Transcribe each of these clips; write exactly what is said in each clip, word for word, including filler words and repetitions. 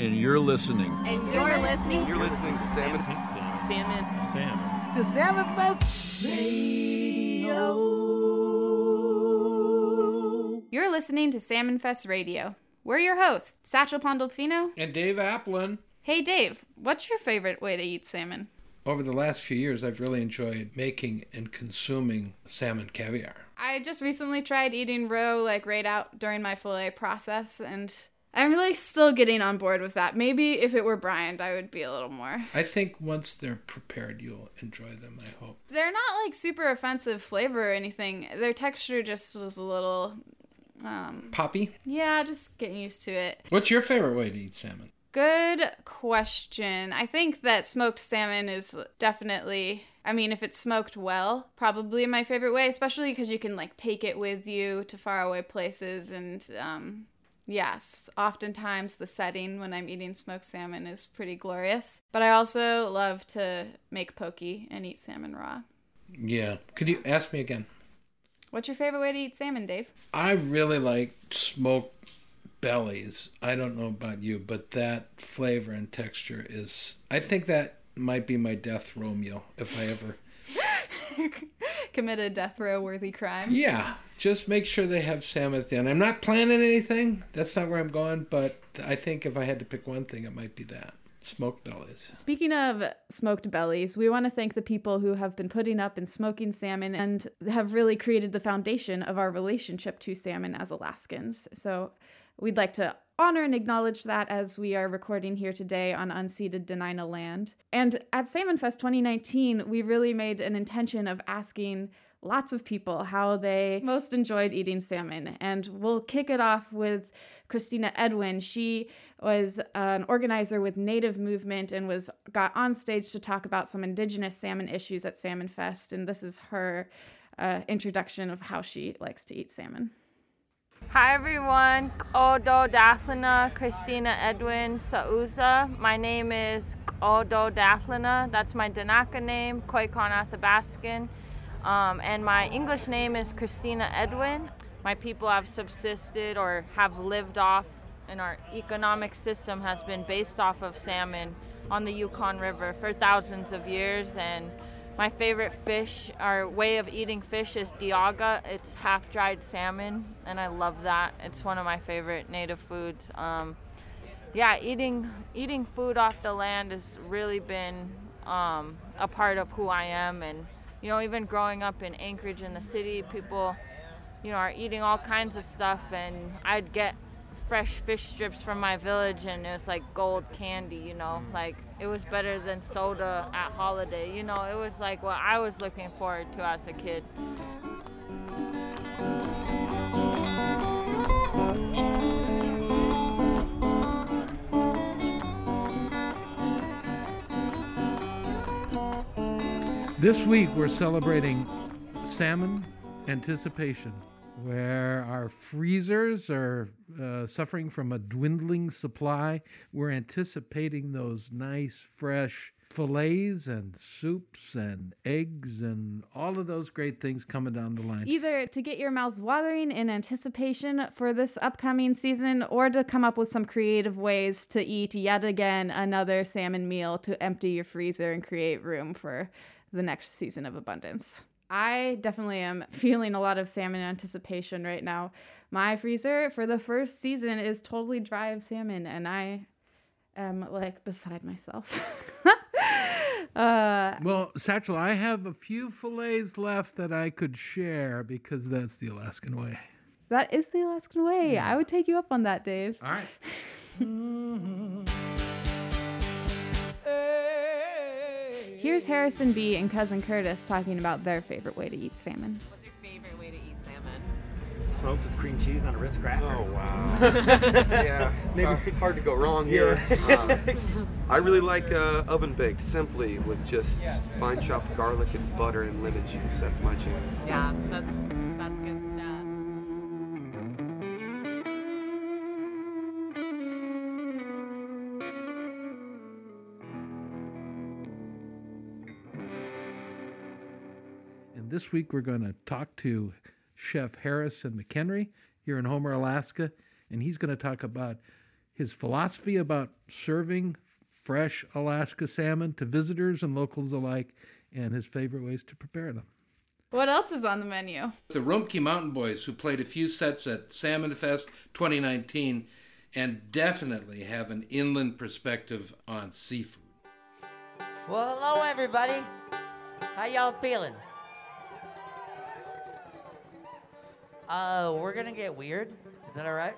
And you're listening. And you're listening. You're listening to Salmon. Salmon. Salmon. Salmon. To Salmon Fest Radio. You're listening to Salmon Fest Radio. We're your hosts, Satchel Pondolfino. And Dave Applin. Hey Dave, what's your favorite way to eat salmon? Over the last few years, I've really enjoyed making and consuming salmon caviar. I just recently tried eating roe, like right out during my fillet process, and I'm really still getting on board with that. Maybe if it were brined, I would be a little more. I think once they're prepared, you'll enjoy them, I hope. They're not like super offensive flavor or anything. Their texture just was a little... Um, Poppy? Yeah, just getting used to it. What's your favorite way to eat salmon? Good question. I think that smoked salmon is definitely... I mean, if it's smoked well, probably my favorite way, especially because you can like take it with you to faraway places and... um Yes, oftentimes the setting when I'm eating smoked salmon is pretty glorious. But I also love to make pokey and eat salmon raw. Yeah. Could you ask me again? What's your favorite way to eat salmon, Dave? I really like smoked bellies. I don't know about you, but that flavor and texture is... I think that might be my death row meal if I ever... commit a death row worthy crime. Yeah, just make sure they have salmon at the end. I'm not planning anything. That's not where I'm going, but I think if I had to pick one thing, it might be that. Smoked bellies. Speaking of smoked bellies, we want to thank the people who have been putting up and smoking salmon and have really created the foundation of our relationship to salmon as Alaskans. So we'd like to honor and acknowledge that as we are recording here today on unceded Dena'ina land. And at Salmon Fest twenty nineteen, we really made an intention of asking lots of people how they most enjoyed eating salmon. And we'll kick it off with Christina Edwin. She was an organizer with Native Movement and was got on stage to talk about some indigenous salmon issues at Salmon Fest. And this is her uh, introduction of how she likes to eat salmon. Hi everyone, Odo Daphna, Christina Edwin Sauza. My name is Odo Daphna. That's my Dena'ina name, Koykon Athabaskan. Um, and my English name is Christina Edwin. My people have subsisted or have lived off, and our economic system has been based off of salmon on the Yukon River for thousands of years. And my favorite fish, our way of eating fish, is diaga. It's half-dried salmon, and I love that. It's one of my favorite native foods. Um, yeah, eating eating food off the land has really been um, a part of who I am. And, you know, even growing up in Anchorage in the city, people, you know, are eating all kinds of stuff. And I'd get fresh fish strips from my village, and it was like gold candy, you know? Like, it was better than soda at Holiday, you know? It was like what I was looking forward to as a kid. This week, we're celebrating Salmon Anticipation, where our freezers are uh, suffering from a dwindling supply. We're anticipating those nice, fresh fillets and soups and eggs and all of those great things coming down the line. Either to get your mouths watering in anticipation for this upcoming season, or to come up with some creative ways to eat yet again another salmon meal to empty your freezer and create room for the next season of abundance. I definitely am feeling a lot of salmon anticipation right now. My freezer for the first season is totally dry of salmon, and I am like beside myself. uh, well, Satchel, I have a few fillets left that I could share, because that's the Alaskan way. That is the Alaskan way. Yeah. I would take you up on that, Dave. All right. Mm-hmm. Here's Harrison B. and Cousin Curtis talking about their favorite way to eat salmon. What's your favorite way to eat salmon? Smoked with cream cheese on a Ritz cracker. Oh, wow. Yeah. Maybe hard. hard to go wrong here. Yeah. um, I really like uh, oven baked simply with just yeah, sure. fine chopped garlic and butter and lemon juice. That's my jam. Yeah, that's that's good. This week, we're going to talk to Chef Harrison McHenry here in Homer, Alaska, and he's going to talk about His philosophy about serving fresh Alaska salmon to visitors and locals alike, and his favorite ways to prepare them. What else is on the menu? The Rumpke Mountain Boys, who played a few sets at Salmon Fest twenty nineteen, and definitely have an inland perspective on seafood. Well, hello, everybody. How y'all feeling? Uh, we're gonna get weird. Is that all right?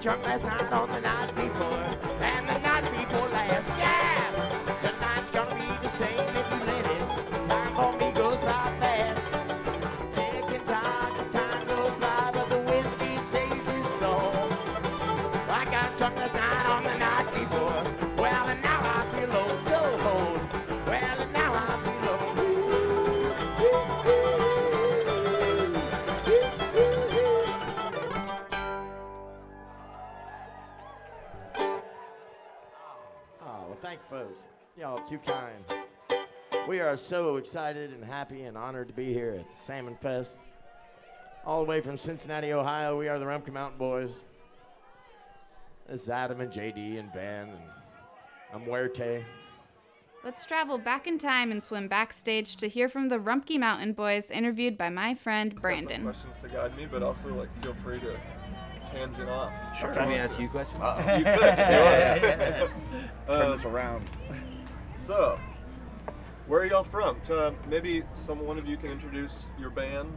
Drunk last night on the night before. Well, and now I Thank folks. Y'all too kind. We are so excited and happy and honored to be here at the Salmon Fest. All the way from Cincinnati, Ohio, we are the Rumpke Mountain Boys. This is Adam and J D and Ben and I'm Muerte. Let's travel back in time and swim backstage to hear from the Rumpke Mountain Boys, interviewed by my friend Brandon. Some questions to guide me, but also like feel free to tangent off. Sure. Can we ask you questions? Uh-oh. You could. Yeah, yeah, yeah. Turn this around. So, where are y'all from? Uh, maybe some one of you can introduce your band.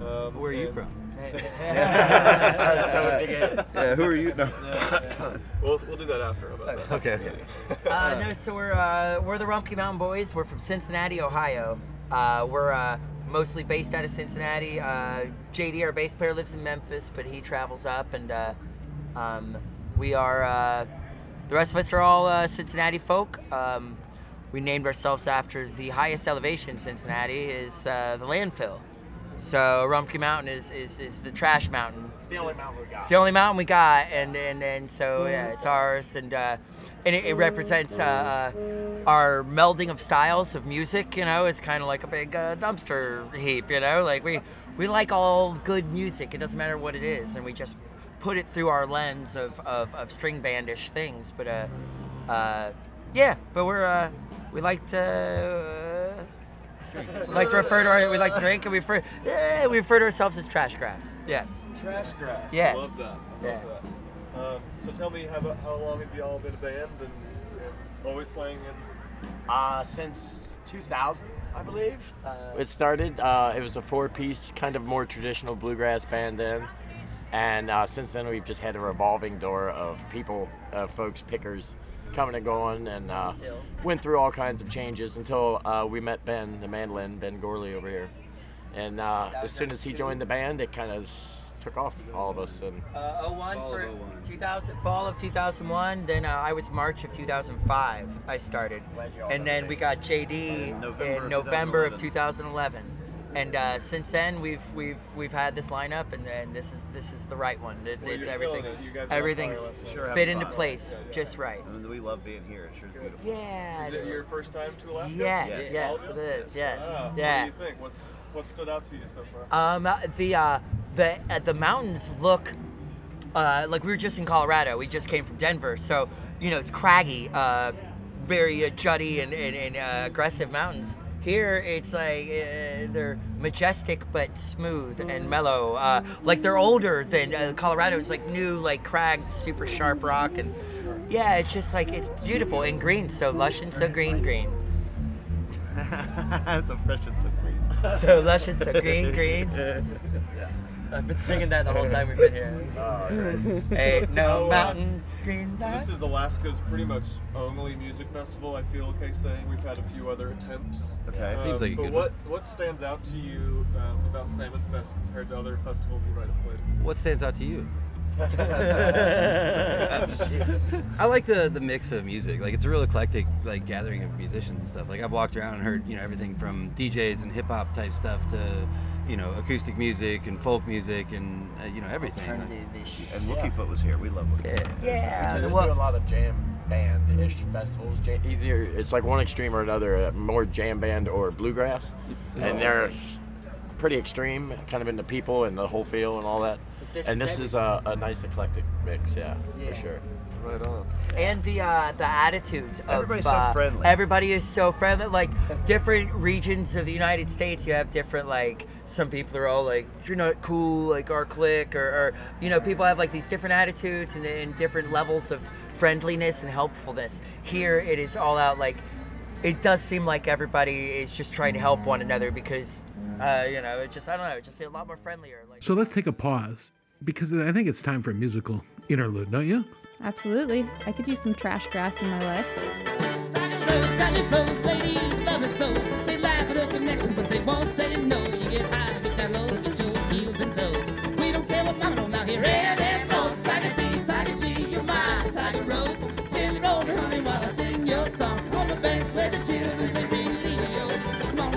Um, where are you from? Yeah, who are you? No. we'll we'll do that after. About that. Okay. Okay. Uh, no, so we're uh, we're the Rumpke Mountain Boys. We're from Cincinnati, Ohio. Uh, we're uh, mostly based out of Cincinnati. Uh, J D, our bass player, lives in Memphis, but he travels up, and uh, um, we are uh, the rest of us are all uh, Cincinnati folk. Um, we named ourselves after the highest elevation in Cincinnati is uh, the landfill. So Rumpke Mountain is, is, is the trash mountain. It's the only mountain we got. It's the only mountain we got, and and, and so yeah, it's ours, and uh, and it, it represents uh, our melding of styles of music. You know, it's kind of like a big uh, dumpster heap. You know, like we we like all good music. It doesn't matter what it is, and we just put it through our lens of of, of string bandish things. But uh, uh, yeah, but we're uh, we like to. Uh, We like to refer to our, we like to drink, and we refer, yeah, we refer to ourselves as trash grass. Yes. Trash grass. Yes. Love that. Love yeah. that. Um, so tell me, how, how long have you all been a band and, and always playing in? Uh, since two thousand, I believe. Uh, it started, uh, it was a four-piece, kind of more traditional bluegrass band then. And uh, since then, we've just had a revolving door of people, uh, folks, pickers, coming and going, and uh, went through all kinds of changes until uh, we met Ben, the mandolin, Ben Gourley over here. And uh, as soon as he joined the band, it kind of took off, all of us. And uh, oh one for two thousand, fall of two thousand one, then uh, I was March of two thousand five I started. And then we got J D in November, in November of two thousand eleven. And uh, since then, we've we've we've had this lineup, and, and this is this is the right one. It's, well, it's everything's it. everything's sure fit into place, yeah, yeah. just right. I mean, we love being here. It's sure beautiful. Yeah. Is it, it your first time to Alaska? Yes, yes, yes it is. Yes. Ah, yeah. What do you think? What's what stood out to you so far? Um, the uh, the uh, the mountains look uh, like we were just in Colorado. We just came from Denver, so you know it's craggy, uh, very uh, jutty and and, and uh, aggressive mountains. Here, it's like uh, they're majestic but smooth and mellow. Uh, like they're older than uh, Colorado's, like new, like cragged, super sharp rock. And yeah, it's just like it's beautiful and green, so lush and so green, green. So fresh and so green. So lush and so green, green. Yeah. I've been singing that the whole time we've been here. Oh, great. Hey, no oh, mountains, uh, green so this is Alaska's pretty much only music festival, I feel okay saying. We've had a few other attempts. Okay. Um, Seems like a good But what, what stands out to you um, about Salmon Fest compared to other festivals you might have played? What stands out to you? I like the, the mix of music. Like it's a real eclectic like gathering of musicians and stuff. Like I've walked around and heard, you know, everything from D Js and hip hop type stuff to, you know, acoustic music and folk music and uh, you know everything. Like, and Wookiefoot yeah. was here. We love Wookiefoot. Yeah, yeah. yeah. They do a lot of jam band-ish festivals. Jam- Either it's like one extreme or another, uh, more jam band or bluegrass, so, and they're pretty extreme, kind of into people and the whole feel and all that. This and is this is a, a nice eclectic mix, yeah, yeah, for sure. Right on. And the uh, the attitudes of everybody's so uh, friendly. Everybody is so friendly. Like different regions of the United States, you have different like. Some people are all like, "You're not cool," like our clique, or, or you know, people have like these different attitudes and, and different levels of friendliness and helpfulness. Here, it is all out like. It does seem like everybody is just trying to help one another because, uh, you know, it just I don't know, it just a lot more friendlier. Like. So let's take a pause. Because I think it's time for a musical interlude, don't you? Absolutely. I could use some trash grass in my life.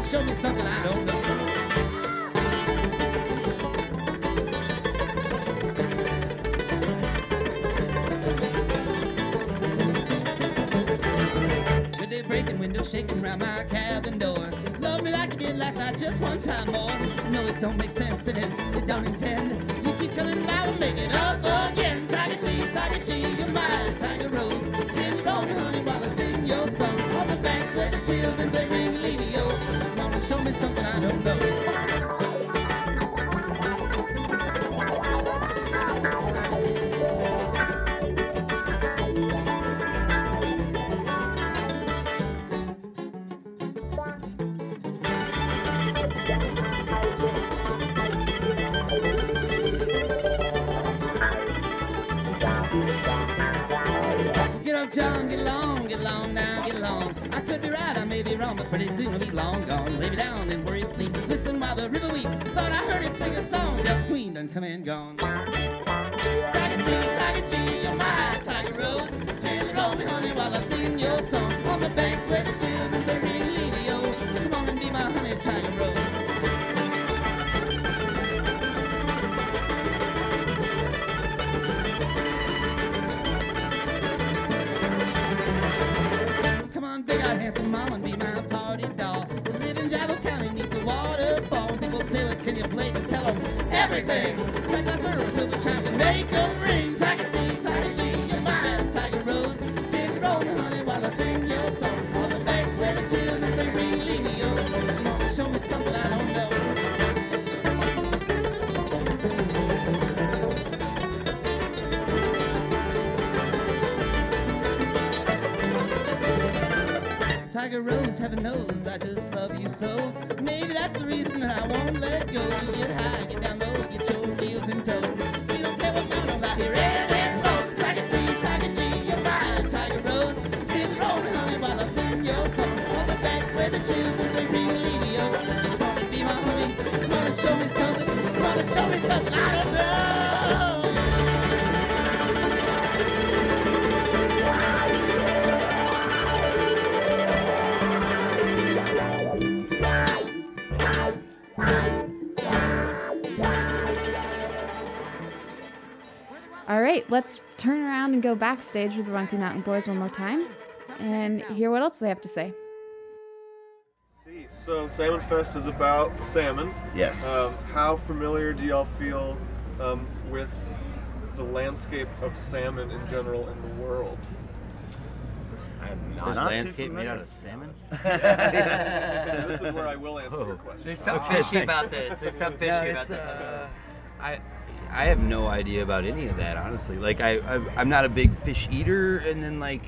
Show me something I don't know. are shaking around my cabin door. Love me like you did last night, just one time more. No, it don't make sense to them, it don't intend. You keep coming by, we'll make it up again. Tiger T, Tiger G, you're my Tiger Rose. Ginger roll me, honey, while I sing your song. On the banks where the children they ring Levio. Wanna show me something I don't know. John, get along, get along now, get along. I could be right, I may be wrong, but pretty soon I'll be long gone. Lay me down and worry sleep, listen while the river weep. Thought I heard it sing a song, Delta Queen done come and gone. Tiger T, Tiger G, you're my Tiger Rose. Gently roll me, honey, while I sing your song. On the banks where the children bury Levio. Come on and be my honey, Tiger Rose. Handsome mom and be my party doll. We live in Java County, neath the waterfall. People say, what can you play? Just tell them everything. Black Lives Matter, Silver Chime, and make them ring. Tiger T, Tiger G, you're mine, Tiger Rose. She's rolling, honey, while I sing your song. On the banks where the children, they ring, leave me alone. Mama, show me something I don't know. Tiger Rose, heaven knows, I just love you so. Maybe that's the reason that I won't let go. You get high, get down low, get your heels in tow. So you don't care what going on out here, red and bold. Tiger T, Tiger G, you're mine, Tiger Rose. Tears rolling, honey, while I sing your song. On the banks where the children, they ring Levio. Wanna be my honey, wanna show me something, wanna show me something I don't know. All right, let's turn around and go backstage with the Rumpke Mountain Boys one more time and hear what else they have to say. See, so Salmon Fest is about salmon. Yes. Um, how familiar do y'all feel um, with the landscape of salmon in general in the world? I'm not. There's not landscape made out of salmon? Yeah. This is where I will answer oh. your question. There's some oh, fishy about this. There's some fishy yeah, about this. Uh, I. I have no idea about any of that, honestly. Like, I, I, I'm not a big fish eater, and then, like,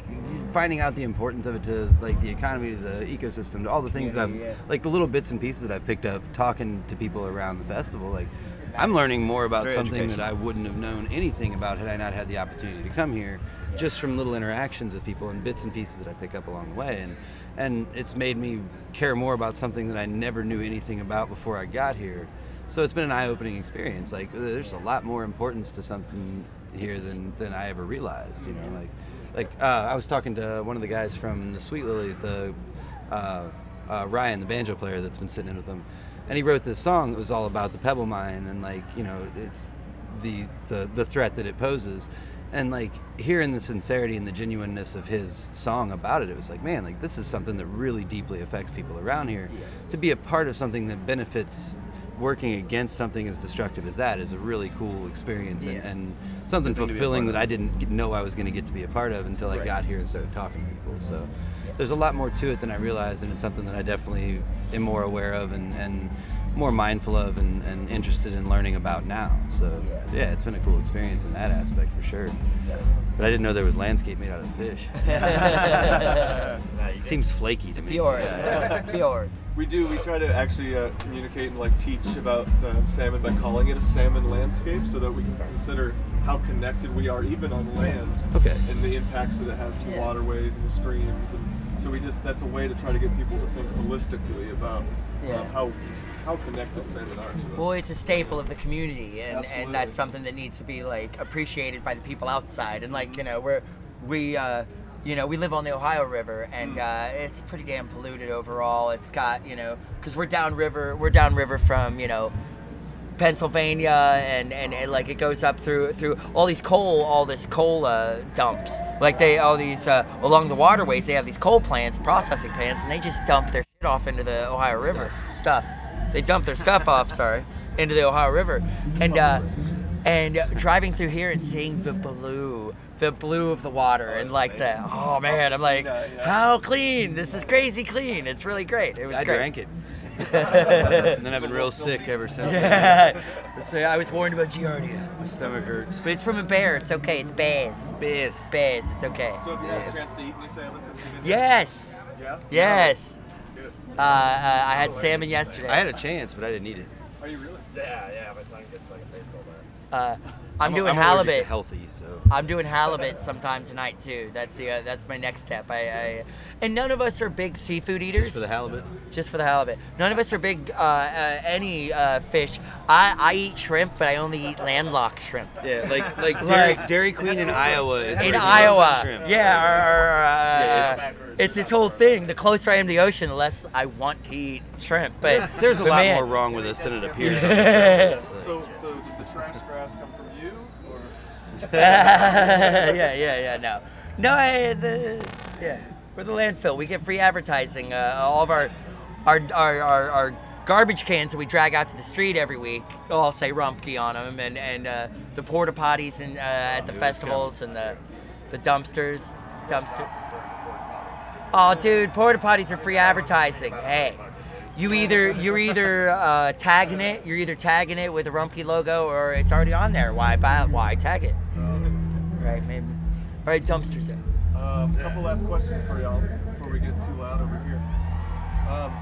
finding out the importance of it to, like, the economy, to the ecosystem, to all the things yeah, that I've, yeah. like, the little bits and pieces that I've picked up talking to people around the festival. Like, I'm learning more about something that I wouldn't have known anything about had I not had the opportunity to come here, yeah. just from little interactions with people and bits and pieces that I pick up along the way. And, and it's made me care more about something that I never knew anything about before I got here. So it's been an eye-opening experience. Like, there's a lot more importance to something here than, than I ever realized, you know? Like, like uh, I was talking to one of the guys from the Sweet Lilies, the uh, uh, Ryan, the banjo player that's been sitting in with them, and he wrote this song that was all about the Pebble Mine and, like, you know, it's the, the, the threat that it poses. And, like, hearing the sincerity and the genuineness of his song about it, it was like, man, like, this is something that really deeply affects people around here. Yeah. To be a part of something that benefits... working against something as destructive as that is a really cool experience and, yeah. and something fulfilling that I didn't know I was going to get to be a part of until I right. got here and started talking to people. So there's a lot more to it than I realized, and it's something that I definitely am more aware of and, and more mindful of and, and interested in learning about now. So yeah, it's been a cool experience in that aspect for sure. But I didn't know there was landscape made out of fish. It seems flaky to me. Fjords. Yeah. Fjords. We do. We try to actually uh, communicate and like teach about uh, salmon by calling it a salmon landscape, so that we can consider how connected we are even on land. Okay. And the impacts that it has to yeah. waterways and streams, and so we just that's a way to try to get people to think holistically about yeah. uh, how. How connected salmon are to us. Well, it's a staple of the community, and, and that's something that needs to be like appreciated by the people outside. And like you know, we're we uh, you know we live on the Ohio River, and uh, it's pretty damn polluted overall. It's got you know because we're downriver, we're downriver from you know Pennsylvania, and, and, and like it goes up through through all these coal, all this coal uh, dumps. Like they all these uh, along the waterways, they have these coal plants, processing plants, and they just dump their shit off into the Ohio River. Stuff. They dump their stuff off. Sorry, into the Ohio River, and uh, and driving through here and seeing the blue. The blue of the water and like the oh man, I'm like, how clean! This is crazy clean. It's really great. It was I great. I drank it, and then I've been real sick ever since. Yeah, so I was warned about Giardia. My stomach hurts. But it's from a bear. It's okay. It's bears. Bears. Bears. It's okay. So have you had a chance to eat any salmon? Yes. Yeah. Yes. Good. Uh, uh, I had salmon yesterday. I had a chance, but I didn't eat it. Are you really? Yeah, yeah. My tongue gets like a baseball bat. Uh, I'm, I'm doing I'm halibut. Healthy, so. I'm doing halibut sometime tonight too. That's the uh, that's my next step. I, I and none of us are big seafood eaters. Just for the halibut. Just for the halibut. None of us are big uh, uh, any uh, fish. I, I eat shrimp, but I only eat landlocked shrimp. Yeah, like like Dairy, Dairy Queen in Iowa. Is in Iowa, yeah. Or, or, uh, yeah it's, it's this whole thing. The closer I am to the ocean, the less I want to eat shrimp. But there's a but lot man, more wrong with us than it appears. so so did the trash grass come from? yeah, yeah, yeah, no. No, I, the, yeah. We're the landfill. We get free advertising. Uh, all of our our, our, our our garbage cans that we drag out to the street every week all say Rumpke on them, and, and uh, the porta potties and, uh, at the festivals and the, the dumpsters. Dumpster. Oh, dude, porta potties are free advertising. Hey. You either you're either uh, tagging it, you're either tagging it with a Rumpke logo, or it's already on there. Why buy? Why tag it? Um, right, maybe. All right, dumpsters in. Um, a couple last questions for y'all before we get too loud over here. Um,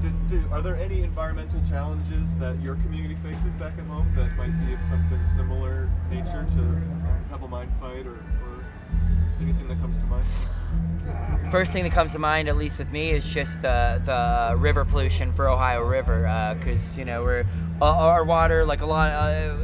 do, do, are there any environmental challenges that your community faces back at home that might be of something similar nature to um, Pebble Mine fight or, or anything that comes to mind? First thing that comes to mind, at least with me, is just the the river pollution for Ohio River, because uh, you know we're our water like a lot. Uh,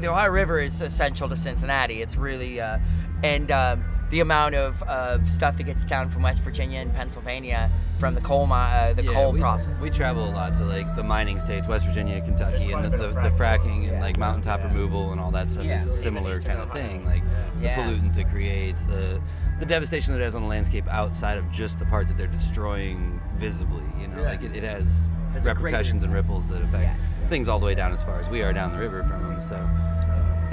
the Ohio River is essential to Cincinnati. It's really uh, and um, the amount of, of stuff that gets down from West Virginia and Pennsylvania from the coal uh, the yeah, coal we, process. We travel a lot to like the mining states, West Virginia, Kentucky, and the, the, fracking. the fracking and yeah. like mountaintop yeah. removal and all that stuff. Yeah. Is a similar kind of thing, like yeah. the pollutants it creates, the the devastation that it has on the landscape outside of just the part that they're destroying visibly, you know, yeah. like it, it has, has repercussions and ripples that affect yes. things all the way down as far as we are down the river from them, so,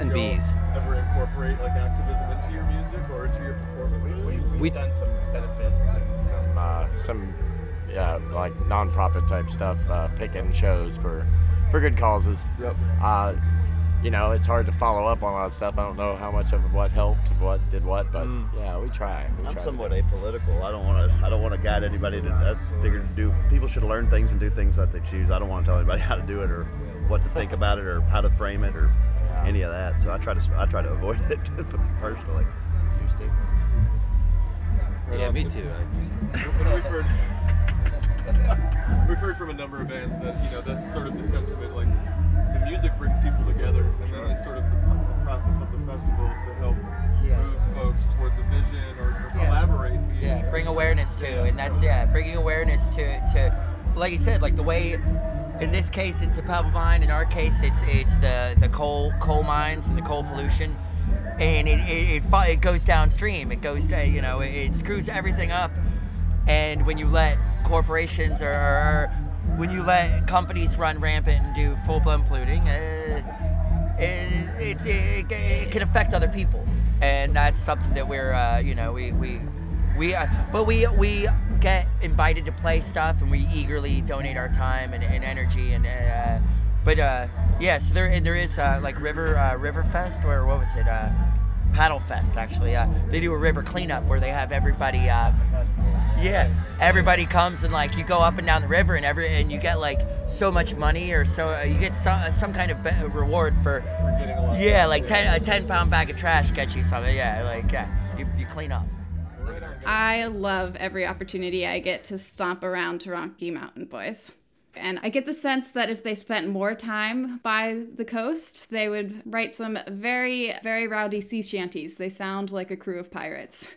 and You'll bees. Ever incorporate like activism into your music or into your performances? We, we, we've we, done some benefits and some, uh, some uh, like non-profit type stuff, uh, picking shows for, for good causes. Yep. Uh, You know, it's hard to follow up on a lot of stuff. I don't know how much of what helped, what did what, but mm. yeah, we try. We I'm try somewhat things. apolitical. I don't want to. I don't want to guide anybody to. That's figured to do. People should learn things and do things that they choose. I don't want to tell anybody how to do it or what to think about it or how to frame it or yeah. any of that. So I try to. I try to avoid it personally. That's your statement. Right yeah, on. me too. We've heard from a number of bands that you know that's sort of the sentiment, like. The music brings people together, and then it's sort of the, the process of the festival to help yeah. move folks towards a vision or, or yeah. collaborate. Yeah, sure. Bring awareness to, and that's yeah, bringing awareness to to, like you said, like the way. In this case, it's the Pebble Mine. In our case, it's it's the, the coal coal mines and the coal pollution, and it it it, it goes downstream. It goes, you know, it, it screws everything up, and when you let corporations or, or when you let companies run rampant and do full-blown polluting, uh, it, it, it, it can affect other people, and that's something that we're, uh, you know, we we we, uh, but we we get invited to play stuff, and we eagerly donate our time and, and energy, and uh, but uh, yeah, so there there is uh, like River uh, River Fest, or what was it, uh, Paddle Fest actually. Uh, they do a river cleanup where they have everybody. Uh, Yeah, everybody comes and like you go up and down the river and every and you get like so much money or so uh, you get some some kind of be- reward for, for getting a lot yeah like ten, a ten pound bag of trash gets you something yeah like yeah, you you clean up. I love every opportunity I get to stomp around to Rumpke Mountain Boys, and I get the sense that if they spent more time by the coast, they would write some very very rowdy sea shanties. They sound like a crew of pirates.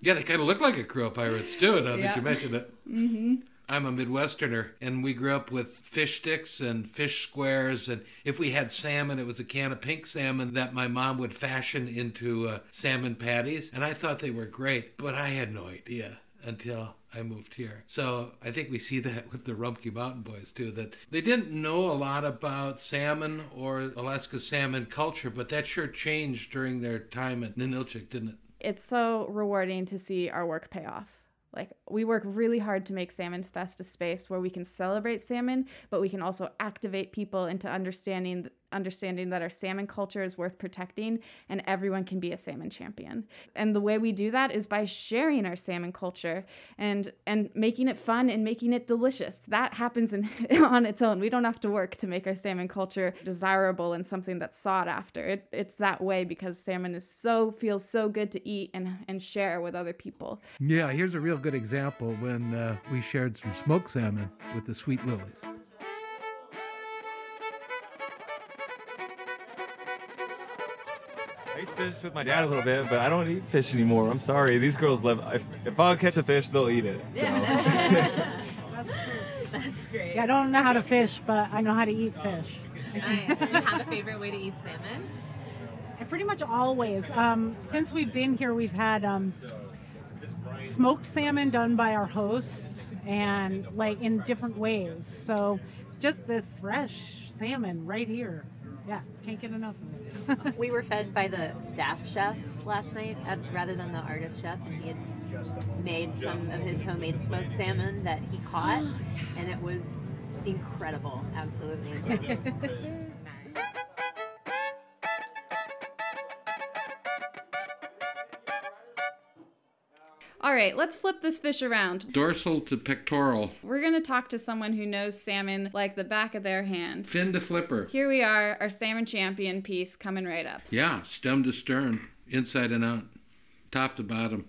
Yeah, they kind of look like a crew of pirates, too, now yeah. that you mentioned it. Mm-hmm. I'm a Midwesterner, and we grew up with fish sticks and fish squares, and if we had salmon, it was a can of pink salmon that my mom would fashion into uh, salmon patties, and I thought they were great, but I had no idea until I moved here. So I think we see that with the Rumpke Mountain Boys too, that they didn't know a lot about salmon or Alaska salmon culture, but that sure changed during their time at Ninilchik, didn't it? It's so rewarding to see our work pay off. Like, we work really hard to make Salmon Fest a space where we can celebrate salmon, but we can also activate people into understanding understanding that our salmon culture is worth protecting and everyone can be a salmon champion. And the way we do that is by sharing our salmon culture and and making it fun and making it delicious. That happens in, on its own. We don't have to work to make our salmon culture desirable and something that's sought after. It, it's that way because salmon is so feels so good to eat and, and share with other people. Yeah, here's a real good example when uh, we shared some smoked salmon with the Sweet Lilies. I used to fish with my dad a little bit, but I don't eat fish anymore. I'm sorry. These girls love it. If, if I'll catch a fish, they'll eat it. So. Yeah. That's great. That's great. Yeah, I don't know how to fish, but I know how to eat fish. Nice. Do you have a favorite way to eat salmon? And pretty much always. Um, since we've been here, we've had um, smoked salmon done by our hosts and like in different ways. So just the fresh salmon right here. Yeah, can't get enough of it. We were fed by the staff chef last night at, rather than the artist chef, and he had made some of his homemade smoked salmon that he caught, and it was incredible, absolutely incredible. All right, let's flip this fish around. Dorsal to pectoral. We're going to talk to someone who knows salmon like the back of their hand. Fin to flipper. Here we are, our salmon champion piece coming right up. Yeah, stem to stern, inside and out, top to bottom.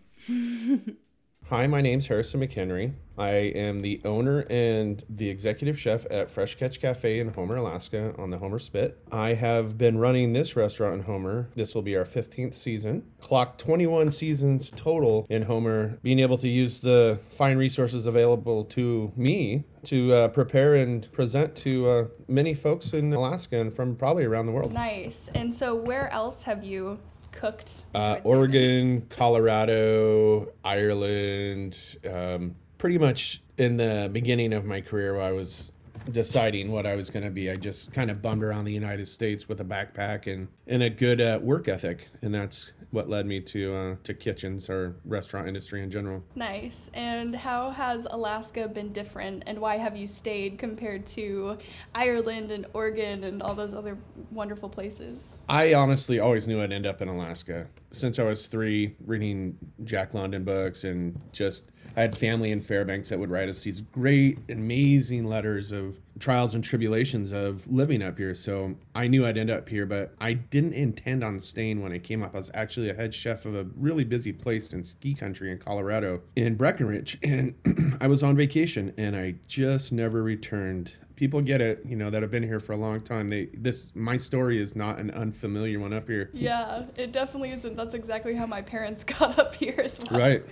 Hi, my name's Harrison McHenry. I am the owner and the executive chef at Fresh Catch Cafe in Homer, Alaska, on the Homer Spit. I have been running this restaurant in Homer. This will be our fifteenth season. Clocked twenty-one seasons total in Homer, being able to use the fine resources available to me to uh, prepare and present to uh, many folks in Alaska and from probably around the world. Nice. And so where else have you cooked? Uh, Oregon, Colorado, Ireland, um, pretty much in the beginning of my career where I was deciding what I was going to be. I just kind of bummed around the United States with a backpack and, and a good uh, work ethic. And that's what led me to uh, to kitchens or restaurant industry in general. Nice. And how has Alaska been different, and why have you stayed compared to Ireland and Oregon and all those other wonderful places? I honestly always knew I'd end up in Alaska. Since I was three, reading Jack London books, and just I had family in Fairbanks that would write us these great, amazing letters of trials and tribulations of living up here. So I knew I'd end up here, but I didn't intend on staying when I came up. I was actually a head chef of a really busy place in ski country in Colorado, in Breckenridge, and I was on vacation and I just never returned. People get it, you know, that have been here for a long time. They this my story is not an unfamiliar one up here. Yeah, it definitely isn't. That's exactly how my parents got up here as well. Right.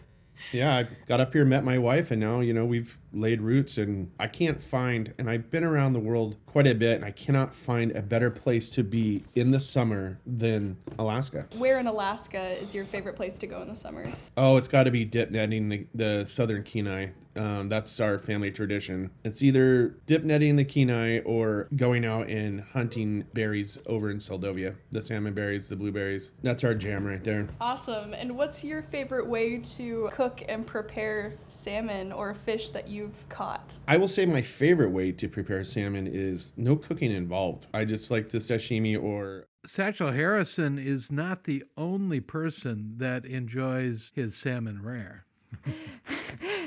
Yeah, I got up here, met my wife, and now, you know, we've laid roots, and I can't find, and I've been around the world quite a bit, and I cannot find a better place to be in the summer than Alaska. Where in Alaska is your favorite place to go in the summer? Oh, it's got to be dip netting the, the southern Kenai. Um, that's our family tradition. It's either dip netting the Kenai or going out and hunting berries over in Soldovia. The salmon berries, the blueberries. That's our jam right there. Awesome. And what's your favorite way to cook and prepare salmon or fish that you've caught? I will say my favorite way to prepare salmon is no cooking involved. I just like the sashimi or... Satchel Harrison is not the only person that enjoys his salmon rare.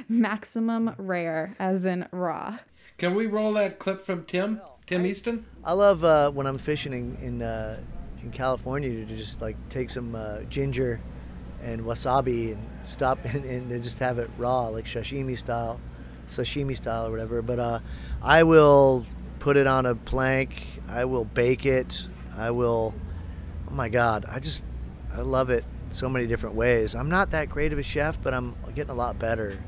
Maximum rare, as in raw. Can we roll that clip from Tim? Tim I, Easton? I love uh, when I'm fishing in in, uh, in California to just like take some uh, ginger and wasabi and stop and, and just have it raw, like sashimi style, sashimi style or whatever. But uh, I will put it on a plank. I will bake it. I will. Oh my God! I just I love it so many different ways. I'm not that great of a chef, but I'm getting a lot better.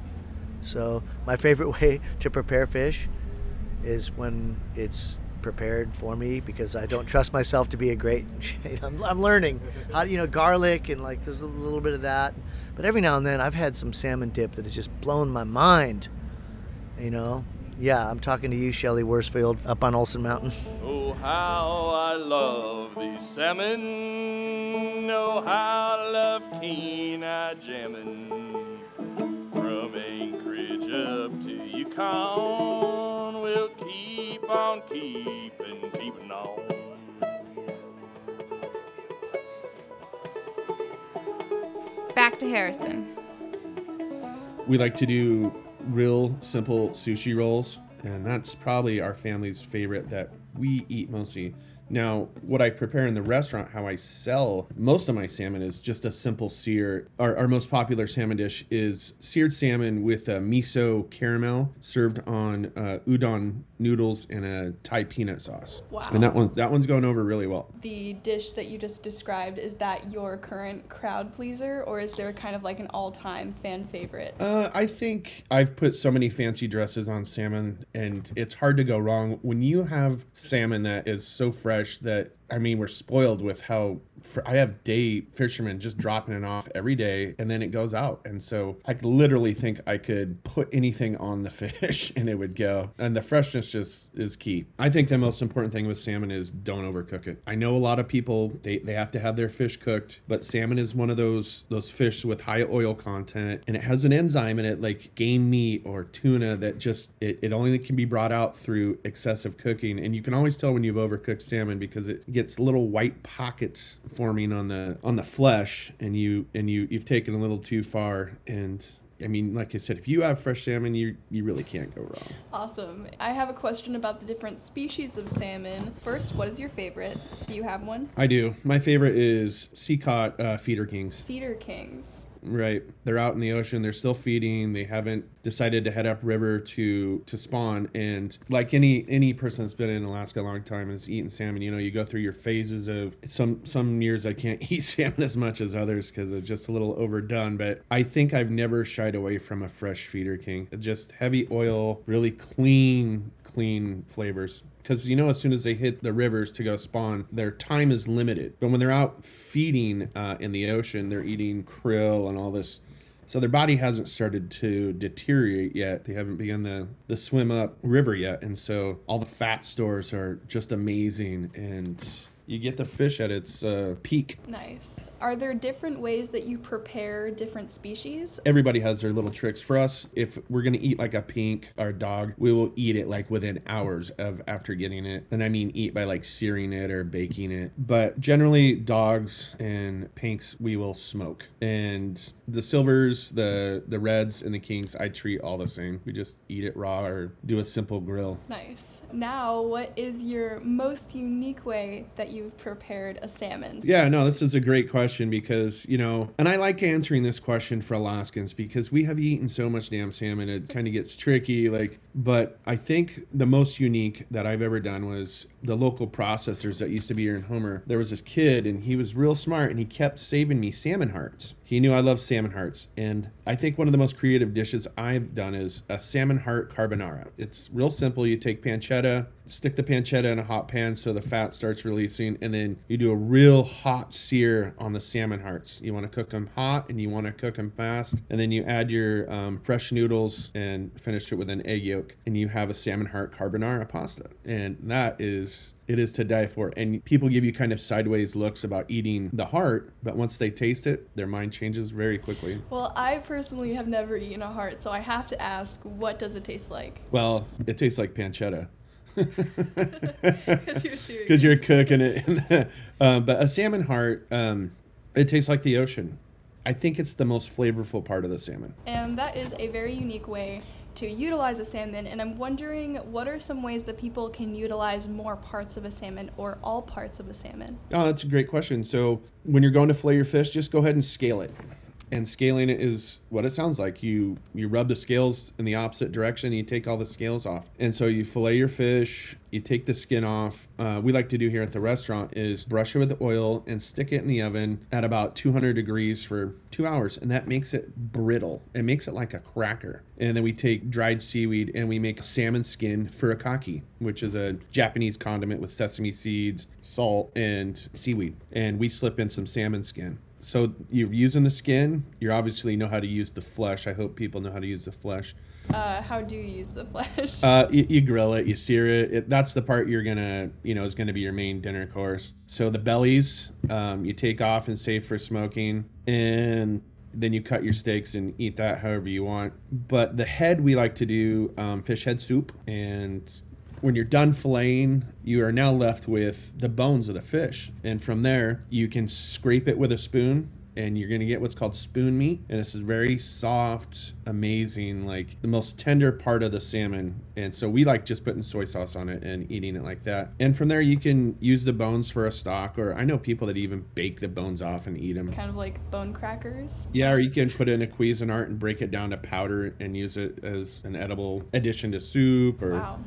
So my favorite way to prepare fish is when it's prepared for me, because I don't trust myself to be a great I'm, I'm learning how, you know, garlic and like there's a little bit of that, but every now and then I've had some salmon dip that has just blown my mind, you know. Yeah, I'm talking to you, Shelley Worsfield, up on Olsen Mountain. Oh, how I love these salmon. Oh, how I love Kenai jammin'. From Anchorage up to Yukon, we'll keep on keepin', keepin' on. Back to Harrison. We like to do real simple sushi rolls, and that's probably our family's favorite that we eat mostly. Now, what I prepare in the restaurant, how I sell most of my salmon, is just a simple sear. Our, our most popular salmon dish is seared salmon with a miso caramel served on uh, udon noodles and a Thai peanut sauce. Wow. And that one, that one's going over really well. The dish that you just described, is that your current crowd pleaser, or is there kind of like an all-time fan favorite? Uh, I think I've put so many fancy dresses on salmon, and it's hard to go wrong when you have salmon that is so fresh. That, I mean, we're spoiled with how fr- I have day fishermen just dropping it off every day, and then it goes out. And so I literally think I could put anything on the fish and it would go. And the freshness just is key. I think the most important thing with salmon is don't overcook it. I know a lot of people, they, they have to have their fish cooked, but salmon is one of those those fish with high oil content, and it has an enzyme in it like game meat or tuna that just, it, it only can be brought out through excessive cooking. And you can always tell when you've overcooked salmon because it gets little white pockets forming on the on the flesh, and you and you you've taken a little too far. And I mean, like I said, if you have fresh salmon, you you really can't go wrong. Awesome. I have a question about the different species of salmon. First, what is your favorite? Do you have one? I do. My favorite is sea caught uh, feeder kings. Feeder kings. Right. They're out in the ocean. They're still feeding. They haven't decided to head up river to to spawn. And like any any person that's been in Alaska a long time and has eaten salmon, you know, you go through your phases of some some years I can't eat salmon as much as others because it's just a little overdone. But I think I've never shied away from a fresh feeder king. Just heavy oil, really clean, clean flavors. Because, you know, as soon as they hit the rivers to go spawn, their time is limited. But when they're out feeding uh, in the ocean, they're eating krill and all this. So their body hasn't started to deteriorate yet. They haven't begun the, the swim up river yet. And so all the fat stores are just amazing. And you get the fish at its uh, peak. Nice. Are there different ways that you prepare different species? Everybody has their little tricks. For us, if we're going to eat like a pink or a dog, we will eat it like within hours of after getting it. And I mean eat by like searing it or baking it. But generally dogs and pinks, we will smoke. And the silvers, the, the reds, and the kings, I treat all the same. We just eat it raw or do a simple grill. Nice. Now, what is your most unique way that you You've prepared a salmon? Yeah, no, this is a great question because, you know, and I like answering this question for Alaskans because we have eaten so much damn salmon, it kind of gets tricky. Like, but I think the most unique that I've ever done was the local processors that used to be here in Homer. There was this kid and he was real smart and he kept saving me salmon hearts. He knew I love salmon hearts. And I think one of the most creative dishes I've done is a salmon heart carbonara. It's real simple. You take pancetta, stick the pancetta in a hot pan so the fat starts releasing, and then you do a real hot sear on the salmon hearts. You want to cook them hot and you want to cook them fast. And then you add your um, fresh noodles and finish it with an egg yolk. And you have a salmon heart carbonara pasta. And that is... It is to die for. And people give you kind of sideways looks about eating the heart, but once they taste it, their mind changes very quickly. Well, I personally have never eaten a heart, so I have to ask, what does it taste like? Well, it tastes like pancetta. Because you're serious. Because you're cooking it. In the, uh, but a salmon heart, um, it tastes like the ocean. I think it's the most flavorful part of the salmon. And that is a very unique way to utilize a salmon, and I'm wondering, what are some ways that people can utilize more parts of a salmon or all parts of a salmon? Oh, that's a great question. So when you're going to fillet your fish, just go ahead and scale it. And scaling it is what it sounds like. You you rub the scales in the opposite direction. You take all the scales off. And so you fillet your fish. You take the skin off. Uh, we like to do here at the restaurant is brush it with the oil and stick it in the oven at about two hundred degrees for two hours. And that makes it brittle. It makes it like a cracker. And then we take dried seaweed and we make salmon skin furikake, which is a Japanese condiment with sesame seeds, salt, and seaweed. And we slip in some salmon skin. So you're using the skin. You obviously know how to use the flesh. I hope people know how to use the flesh. Uh, how do you use the flesh? Uh, you, you grill it, you sear it. it. That's the part you're gonna, you know, is gonna be your main dinner course. So the bellies, um, you take off and save for smoking, and then you cut your steaks and eat that however you want. But the head, we like to do um, fish head soup. And when you're done filleting, you are now left with the bones of the fish. And from there, you can scrape it with a spoon, and you're going to get what's called spoon meat. And this is very soft, amazing, like the most tender part of the salmon. And so we like just putting soy sauce on it and eating it like that. And from there, you can use the bones for a stock, or I know people that even bake the bones off and eat them. Kind of like bone crackers. Yeah, or you can put in a Cuisinart and break it down to powder and use it as an edible addition to soup. Or wow.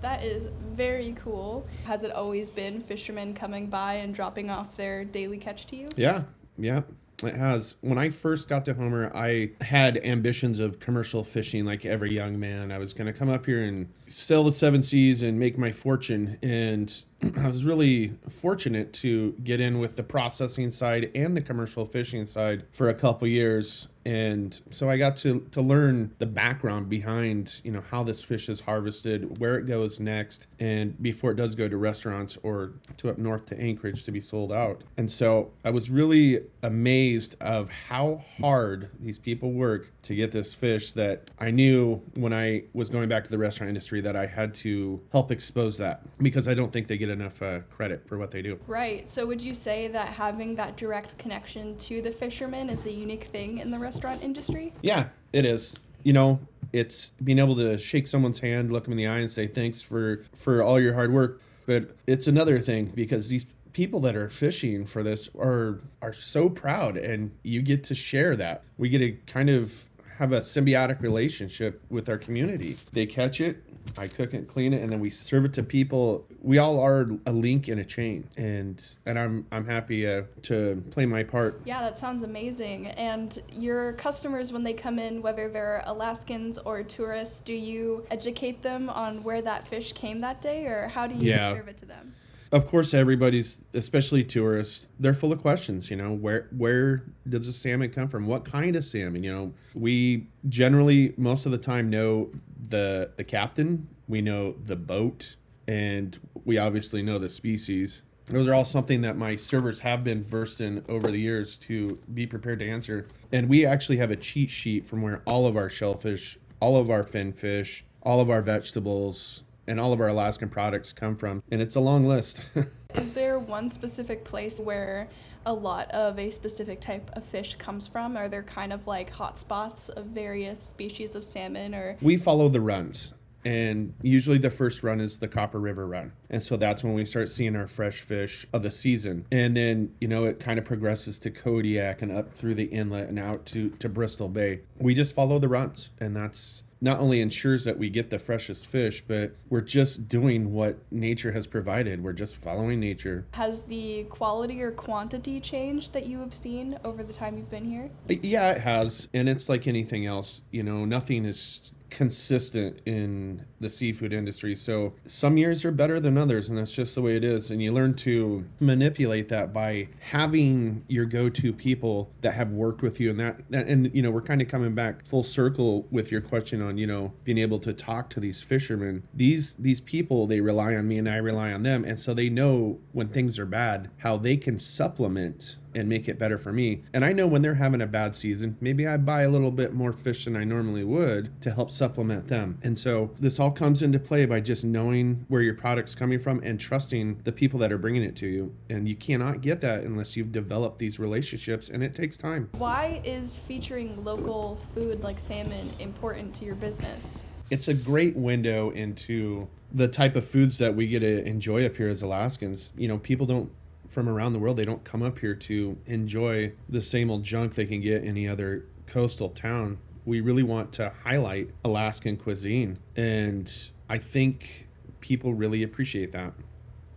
That is very cool. Has it always been fishermen coming by and dropping off their daily catch to you? Yeah, yeah, it has. When I first got to Homer, I had ambitions of commercial fishing like every young man. I was going to come up here and sail the seven seas and make my fortune. And I was really fortunate to get in with the processing side and the commercial fishing side for a couple years. And so I got to, to learn the background behind, you know, how this fish is harvested, where it goes next, and before it does go to restaurants or to up north to Anchorage to be sold out. And so I was really amazed of how hard these people work to get this fish that I knew when I was going back to the restaurant industry that I had to help expose that, because I don't think they get enough uh, credit for what they do. Right. So would you say that having that direct connection to the fishermen is a unique thing in the restaurant industry? Yeah, it is. You know, it's being able to shake someone's hand, look them in the eye and say, thanks for, for all your hard work. But it's another thing, because these people that are fishing for this are, are so proud, and you get to share that. We get to kind of have a symbiotic relationship with our community. They catch it, I cook it, clean it, and then we serve it to people. We all are a link in a chain, and and I'm I'm happy uh, to play my part. Yeah, that sounds amazing. And your customers, when they come in, whether they're Alaskans or tourists, do you educate them on where that fish came that day, or how do you yeah. serve it to them? Of course, everybody's, especially tourists, they're full of questions, you know, where where does the salmon come from? What kind of salmon? You know, we generally, most of the time, know the the captain, we know the boat, and we obviously know the species. Those are all something that my servers have been versed in over the years to be prepared to answer. And we actually have a cheat sheet from where all of our shellfish, all of our fin fish, all of our vegetables, and all of our Alaskan products come from. And it's a long list. Is there one specific place where a lot of a specific type of fish comes from? Are there kind of like hot spots of various species of salmon? Or we follow the runs. And usually the first run is the Copper River run. And so that's when we start seeing our fresh fish of the season. And then, you know, it kind of progresses to Kodiak and up through the inlet and out to, to Bristol Bay. We just follow the runs. And that's not only ensures that we get the freshest fish, but we're just doing what nature has provided. We're just following nature. Has the quality or quantity changed that you have seen over the time you've been here? Yeah, it has. And it's like anything else, you know, nothing is consistent in the seafood industry. So some years are better than others, and that's just the way it is. And you learn to manipulate that by having your go-to people that have worked with you. And that, and you know, we're kind of coming back full circle with your question on, you know, being able to talk to these fishermen. These, these people, they rely on me and I rely on them. And so they know when things are bad, how they can supplement and make it better for me. And I know when they're having a bad season, maybe I buy a little bit more fish than I normally would to help supplement them. And so this all comes into play by just knowing where your product's coming from and trusting the people that are bringing it to you. And you cannot get that unless you've developed these relationships, and it takes time. Why is featuring local food like salmon important to your business? It's a great window into the type of foods that we get to enjoy up here as Alaskans. You know, people don't from around the world, they don't come up here to enjoy the same old junk they can get any other coastal town. We really want to highlight Alaskan cuisine, and I think people really appreciate that.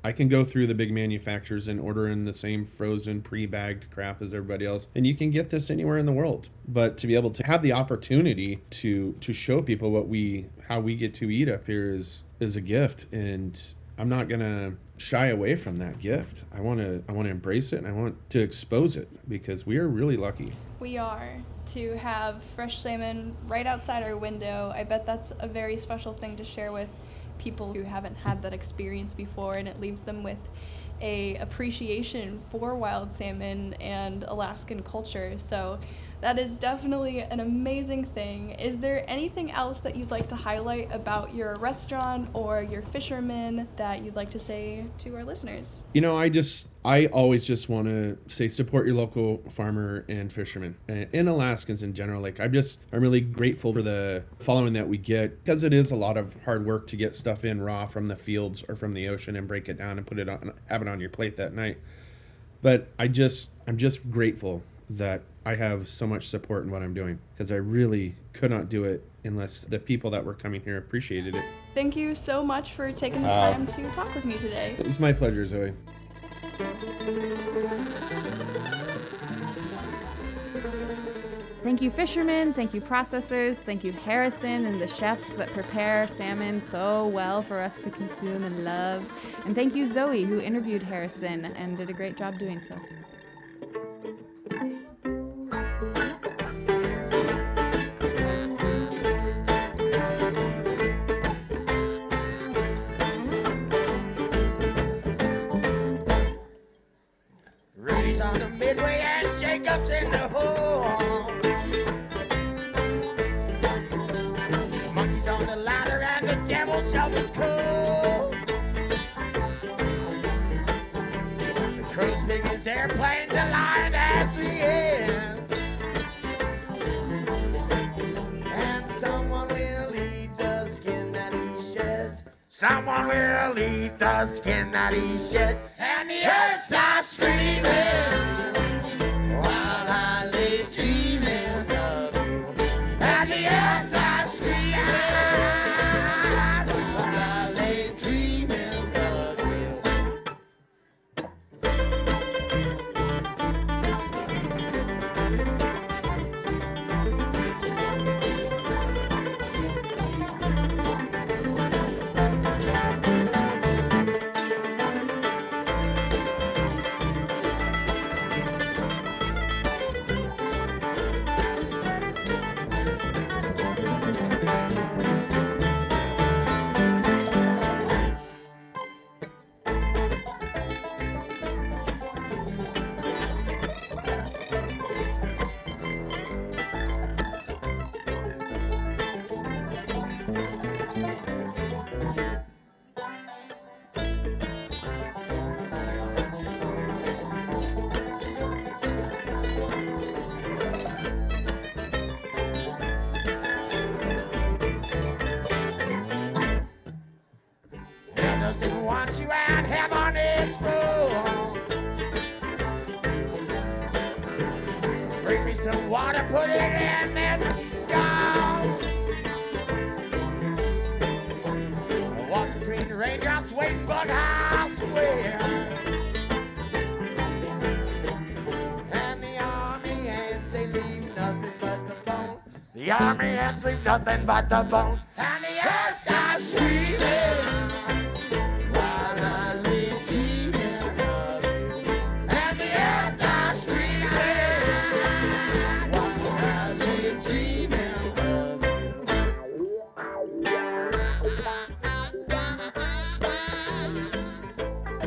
I can go through the big manufacturers and order in the same frozen, pre-bagged crap as everybody else, and you can get this anywhere in the world. But to be able to have the opportunity to to show people what we how we get to eat up here is is a gift, and I'm not gonna shy away from that gift. I want to I want to embrace it, and I want to expose it, because we are really lucky. We are to have fresh salmon right outside our window. I bet that's a very special thing to share with people who haven't had that experience before, and it leaves them with a appreciation for wild salmon and Alaskan culture. So that is definitely an amazing thing. Is there anything else that you'd like to highlight about your restaurant or your fishermen that you'd like to say to our listeners? You know, I just, I always just want to say support your local farmer and fisherman and Alaskans in general. Like, I'm just, I'm really grateful for the following that we get, because it is a lot of hard work to get stuff in raw from the fields or from the ocean and break it down and put it on, have it on your plate that night. But I just, I'm just grateful that I have so much support in what I'm doing, because I really could not do it unless the people that were coming here appreciated it. Thank you so much for taking the uh, time to talk with me today. It's my pleasure, Zoe. Thank you, fishermen. Thank you, processors. Thank you, Harrison, and the chefs that prepare salmon so well for us to consume and love. And thank you, Zoe, who interviewed Harrison and did a great job doing so. Someone will eat the skin that he sheds, and the earth dies screaming while I lay dreaming of you. And the earth dies screaming while I lay dreaming of nothing but the bone. And the earth dies screaming while I lay dreaming of you. And the earth dies screaming while I lay dreaming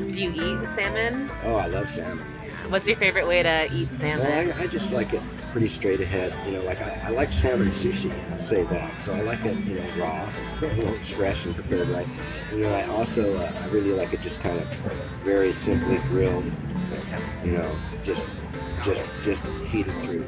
of you. Do you eat salmon? Oh, I love salmon. What's your favorite way to eat salmon? Well, I, I just like it pretty straight ahead. You know, like I, I like salmon sushi, I'll say that. So I like it, you know, raw, when it's fresh and prepared right. You know, I also, uh, I really like it just kind of very simply grilled, you know, just, just, just heated through.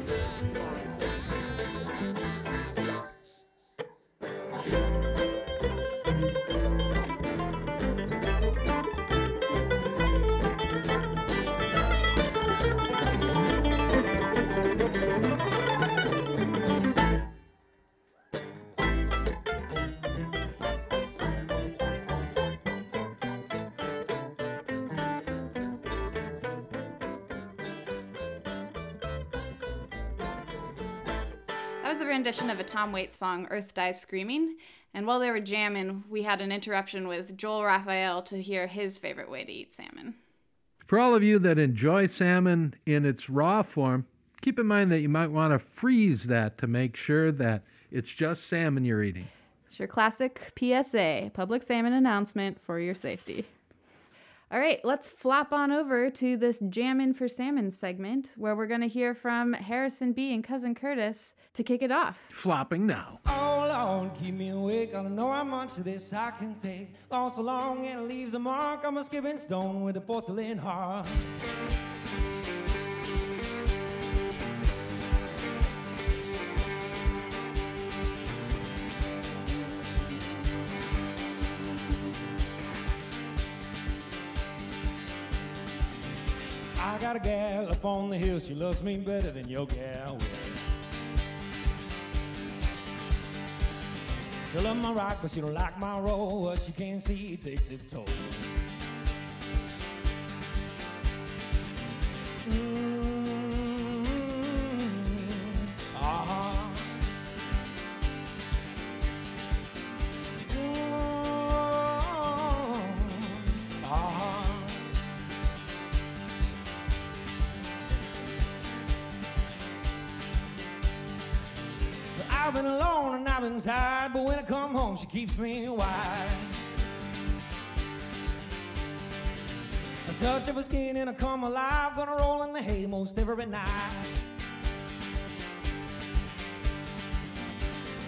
That was a rendition of a Tom Waits song, Earth Dies Screaming. And while they were jamming, we had an interruption with Joel Raphael to hear his favorite way to eat salmon. For all of you that enjoy salmon in its raw form, keep in mind that you might want to freeze that to make sure that it's just salmon you're eating. It's your classic P S A, public salmon announcement for your safety. All right, let's flop on over to this Jammin' for Salmon segment where we're going to hear from Harrison B. and Cousin Curtis to kick it off. Flopping now. Oh, Lord, keep me awake. I don't know how much of this I can take. Long so long and it leaves a mark. I'm a skipping stone with a porcelain heart. I got a gal up on the hill, she loves me better than your gal will. She'll love my rock, but she don't like my roll. What she can't see takes its toll. Mm-hmm. Uh-huh. I've been alone and I've been tired, but when I come home, she keeps me wide. A touch of her skin and I come alive, gonna roll in the hay most every night.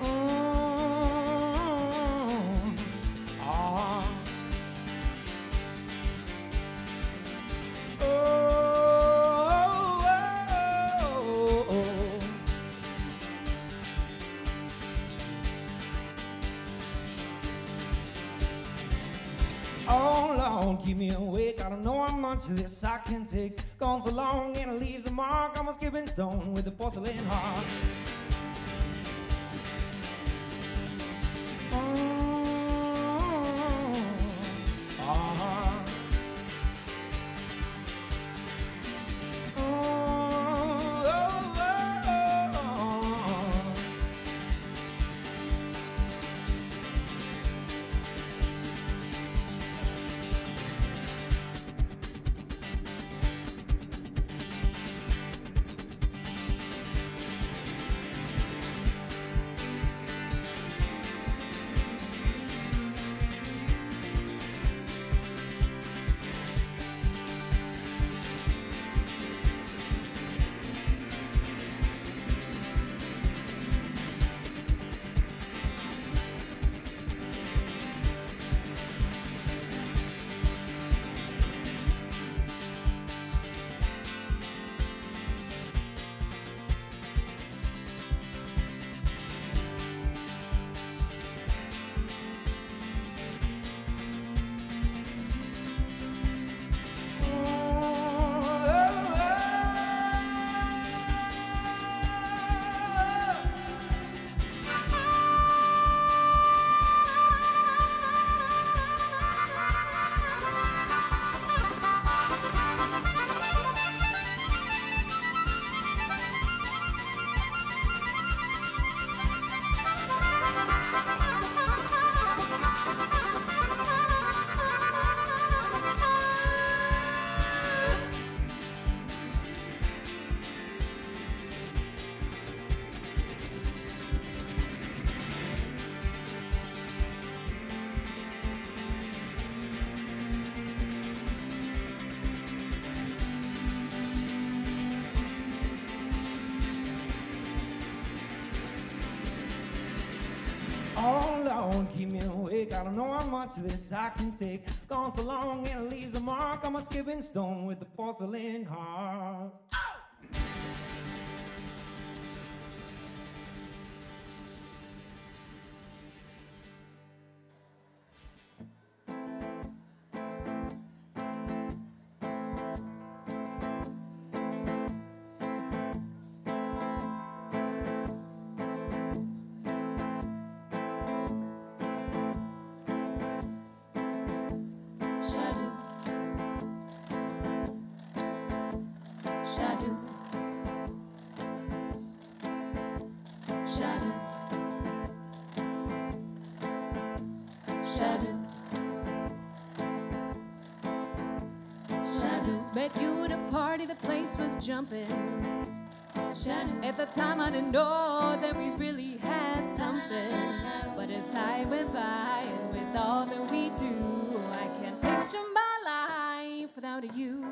Oh, oh. Keep me awake, I don't know how much of this I can take. Gone so long and it leaves a mark. I'm a skipping stone with a porcelain heart. Oh, uh-huh. Keep me awake, I don't know how much of this I can take. Gone so long and it leaves a mark. I'm a skipping stone with a porcelain heart. Shadow, Shadow. Met you at a party, the place was jumping. Shadow. At the time I didn't know that we really had something. But as time went by and with all that we do, I can't picture my life without you.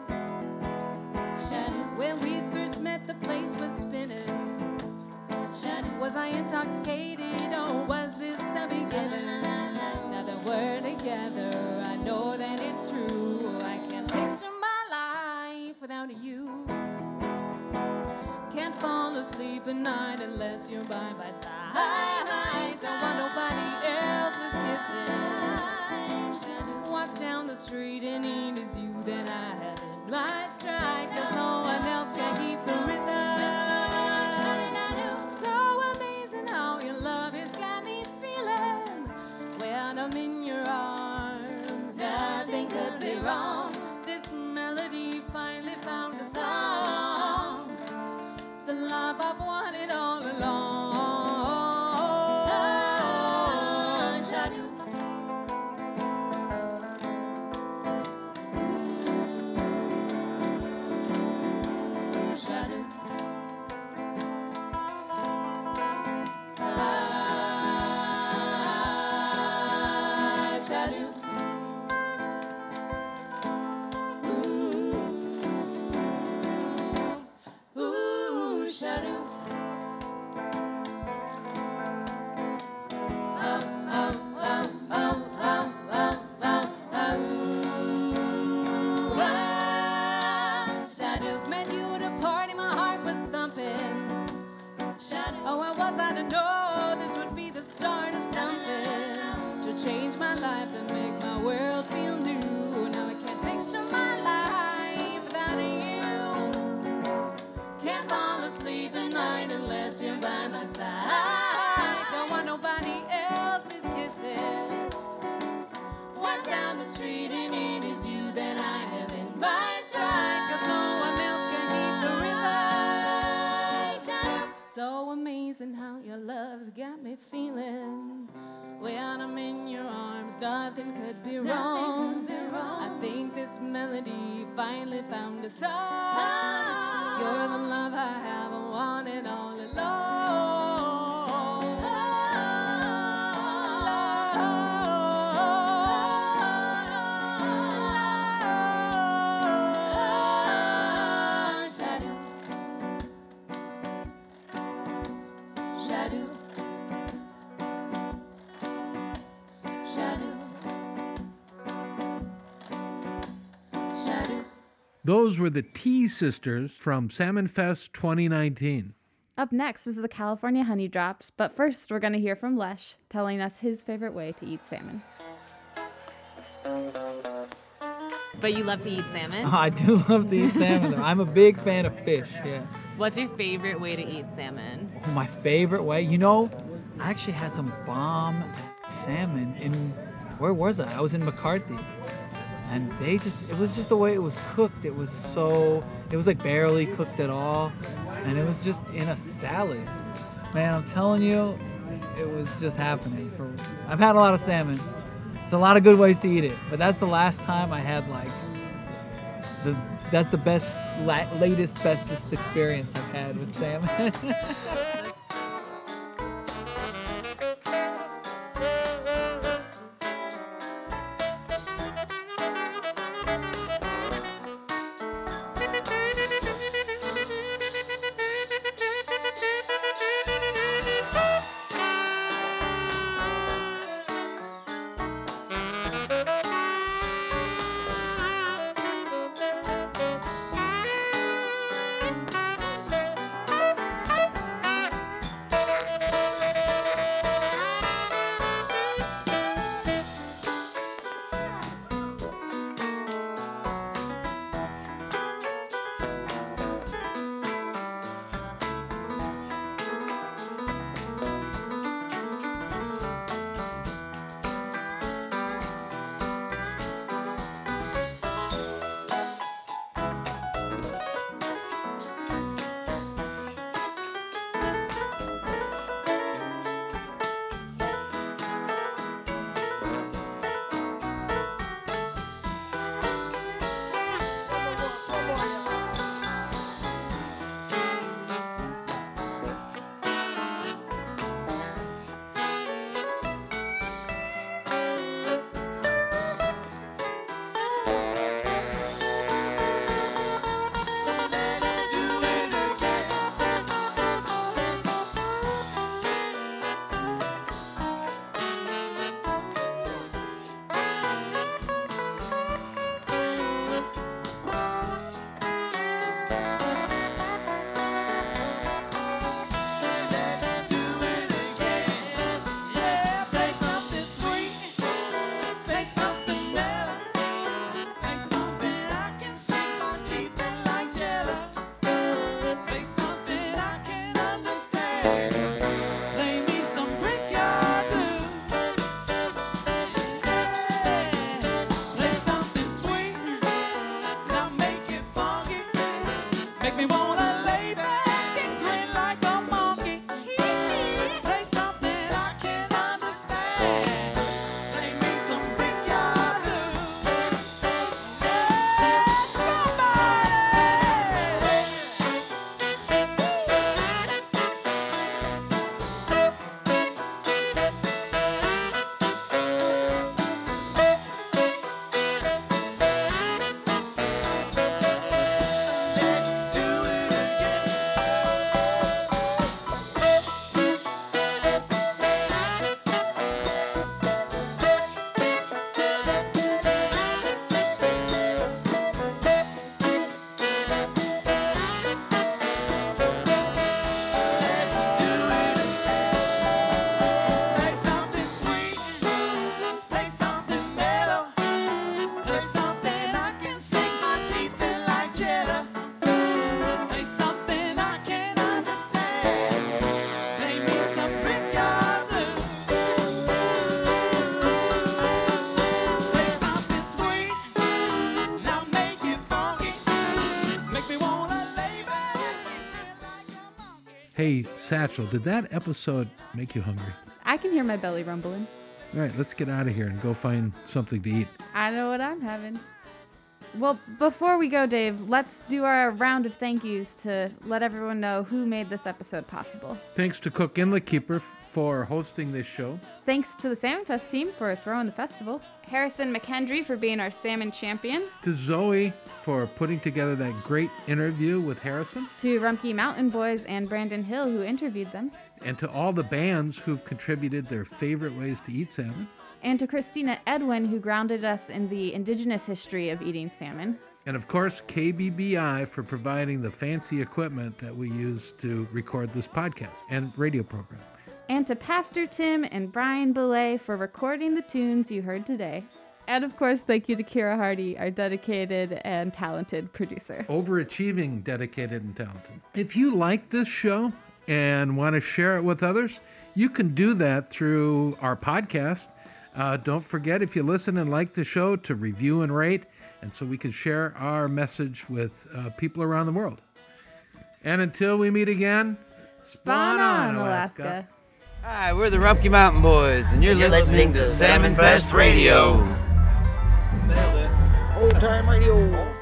Shadow. When we first met, the place was spinning. Shadow. Was I intoxicated or was this the beginning? We're together, I know that it's true. I can't picture my life without you. Can't fall asleep at night unless you're by my side. By my Don't side. Want nobody else's kisses. Walk down the street and it is you that I have in my stride. Cause no one else can keep the rhythm. I'm in your arms, nothing could be wrong. This melody finally found a song. The love I've wanted all along. Oh, Shadow. Ooh, Shadow. And how your love's got me feeling. When I'm in your arms, nothing could be wrong. Nothing could be wrong. I think this melody finally found a song. Oh. You're the love I have wanted all along. Those were the T Sisters from Salmon Fest twenty nineteen. Up next is the California Honey Drops, but first we're going to hear from Lesh telling us his favorite way to eat salmon. But you love to eat salmon? Oh, I do love to eat salmon. I'm a big fan of fish, yeah. What's your favorite way to eat salmon? Oh, my favorite way? You know, I actually had some bomb salmon in, where was I? I was in McCarthy. And they just, it was just the way it was cooked. It was so, it was like barely cooked at all. And it was just in a salad. Man, I'm telling you, it was just happening. For, I've had a lot of salmon. There's a lot of good ways to eat it. But that's the last time I had like, the that's the best, la- latest, bestest experience I've had with salmon. Make me wanna lay back and grin like a monkey. Play something I can understand. Play me some backyard. Yeah, Satchel, did that episode make you hungry? I can hear my belly rumbling. All right, let's get out of here and go find something to eat. I know what I'm having. Well, before we go, Dave, let's do our round of thank yous to let everyone know who made this episode possible. Thanks to Cook Inlet Keeper for hosting this show. Thanks to the Salmon Fest team for throwing the festival. Harrison McHenry for being our salmon champion. To Zoe for putting together that great interview with Harrison. To Rumpke Mountain Boys and Brandon Hill, who interviewed them. And to all the bands who've contributed their favorite ways to eat salmon. And to Christina Edwin, who grounded us in the indigenous history of eating salmon. And of course, K B B I for providing the fancy equipment that we use to record this podcast and radio program. And to Pastor Tim and Brian Belay for recording the tunes you heard today. And of course, thank you to Kira Hardy, our dedicated and talented producer. Overachieving, dedicated and talented. If you like this show and want to share it with others, you can do that through our podcast. Uh, don't forget, if you listen and like the show, to review and rate, and so we can share our message with uh, people around the world. And until we meet again, spawn on, Alaska. Alaska. Hi, we're the Rumpke Mountain Boys, and you're, and you're listening, listening to Salmon Fest Radio. Nailed it. Old time radio.